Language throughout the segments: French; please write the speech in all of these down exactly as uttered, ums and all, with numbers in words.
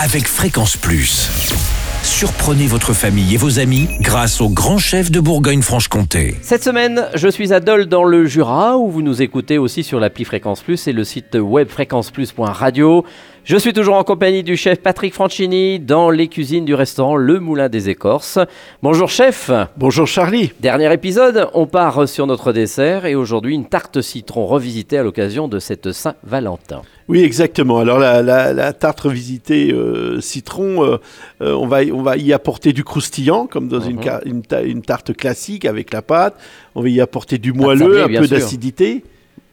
avec Fréquence Plus. Surprenez votre famille et vos amis grâce au grand chef de Bourgogne-Franche-Comté. Cette semaine, je suis à Dole dans le Jura, où vous nous écoutez aussi sur l'appli Fréquence Plus et le site web fréquence plus point radio. Je suis toujours en compagnie du chef Patrick Franchini dans les cuisines du restaurant Le Moulin des Écorces. Bonjour chef. Bonjour Charlie. Dernier épisode, on part sur notre dessert et aujourd'hui une tarte citron revisitée à l'occasion de cette Saint-Valentin. Oui, exactement. Alors la, la, la tarte revisitée euh, citron, euh, euh, on va, on va y apporter du croustillant comme dans mmh. une, une, ta, une tarte classique avec la pâte. On va y apporter du moelleux, sablée, un peu sûr. D'acidité.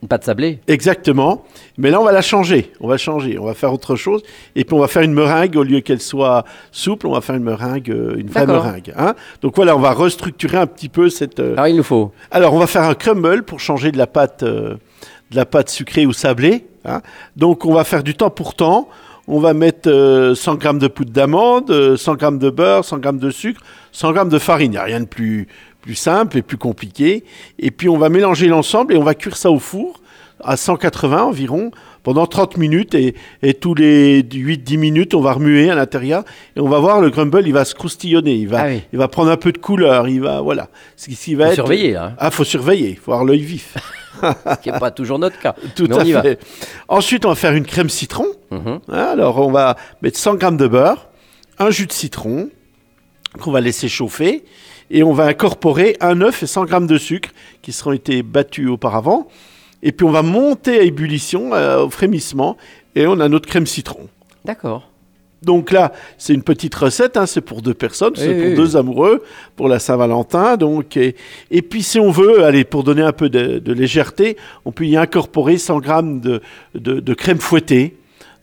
Une pâte sablée. Exactement. Mais là, on va la changer. On va changer. On va faire autre chose. Et puis, on va faire une meringue. Au lieu qu'elle soit souple, on va faire une meringue, une vraie D'accord. meringue. Hein? Donc voilà, on va restructurer un petit peu cette... Euh... Alors, il nous faut... Alors, on va faire un crumble pour changer de la pâte, euh, de la pâte sucrée ou sablée. Hein? Donc, on va faire du temps pour temps. On va mettre euh, cent grammes de poudre d'amande, cent grammes de beurre, cent grammes de sucre, cent grammes de farine. Il n'y a rien de plus... plus simple et plus compliqué. Et puis, on va mélanger l'ensemble et on va cuire ça au four à cent quatre-vingts environ pendant trente minutes. Et, et tous les huit à dix minutes, on va remuer à l'intérieur et on va voir le crumble, il va se croustillonner. Il va, ah oui. il va prendre un peu de couleur. Il va, voilà. Ce qui va faut être... surveiller, là. Ah, faut surveiller. Il faut avoir l'œil vif. Ce qui n'est pas toujours notre cas. Tout mais à on y fait. Va. Ensuite, on va faire une crème citron. Mm-hmm. Alors, on va mettre cent grammes de beurre, un jus de citron qu'on va laisser chauffer. Et on va incorporer un œuf et cent grammes de sucre qui seront été battus auparavant. Et puis, on va monter à ébullition, euh, au frémissement. Et on a notre crème citron. D'accord. Donc là, c'est une petite recette. Hein, c'est pour deux personnes, oui, c'est oui, pour oui. deux amoureux, pour la Saint-Valentin. Donc, et, et puis, si on veut, allez, pour donner un peu de, de légèreté, on peut y incorporer cent grammes de, de, de crème fouettée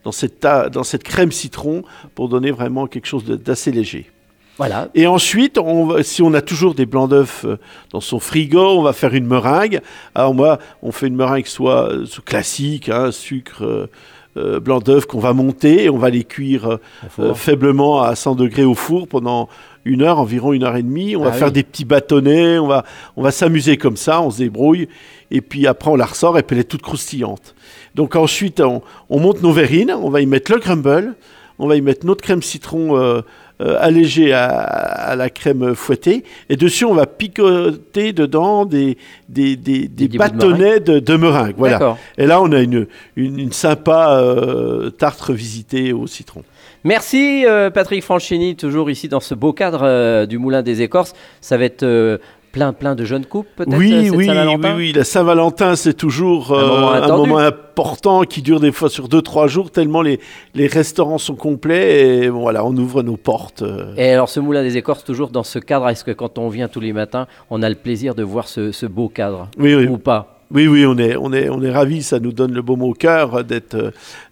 dans cette, ta, dans cette crème citron pour donner vraiment quelque chose de, d'assez léger. Voilà. Et ensuite, on va, si on a toujours des blancs d'œufs dans son frigo, on va faire une meringue. Alors moi, on fait une meringue soit, soit classique, hein, sucre, euh, blanc d'œuf qu'on va monter et on va les cuire euh, faiblement à cent degrés au four pendant une heure, environ une heure et demie. On ah va oui. faire des petits bâtonnets, on va, on va s'amuser comme ça, on se débrouille. Et puis après, on la ressort et puis elle est toute croustillante. Donc ensuite, on, on monte nos verrines, on va y mettre le crumble, on va y mettre notre crème citron euh, Euh, allégé à, à la crème fouettée. Et dessus, on va picoter dedans des, des, des, des, des bâtonnets de meringue. De, de meringue voilà. D'accord. Et là, on a une, une, une sympa euh, tarte revisitée au citron. Merci euh, Patrick Franchini, toujours ici dans ce beau cadre euh, du Moulin des Écorces. Ça va être... Euh, Plein, plein de jeunes couples, peut-être, oui, cette oui, Saint-Valentin. Oui, oui, la Saint-Valentin, c'est toujours un, euh, moment, un moment important qui dure des fois sur deux trois jours, tellement les, les restaurants sont complets et bon, voilà, on ouvre nos portes. Et alors, ce Moulin des Écorces, toujours dans ce cadre, est-ce que quand on vient tous les matins, on a le plaisir de voir ce, ce beau cadre oui, oui. ou pas ? Oui, oui, on est, on est, on est ravis, ça nous donne le baume au cœur d'être,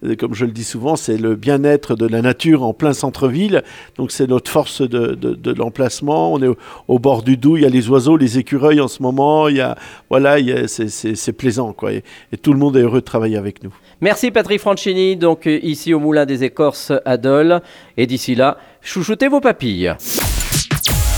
euh, comme je le dis souvent, c'est le bien-être de la nature en plein centre-ville, donc c'est notre force de, de, de l'emplacement, on est au, au bord du Doubs, il y a les oiseaux, les écureuils en ce moment, il y a, voilà, il y a, c'est, c'est, c'est plaisant, quoi, et, et tout le monde est heureux de travailler avec nous. Merci Patrick Franchini, donc ici au Moulin des Écorces à Dole, et d'ici là, chouchoutez vos papilles.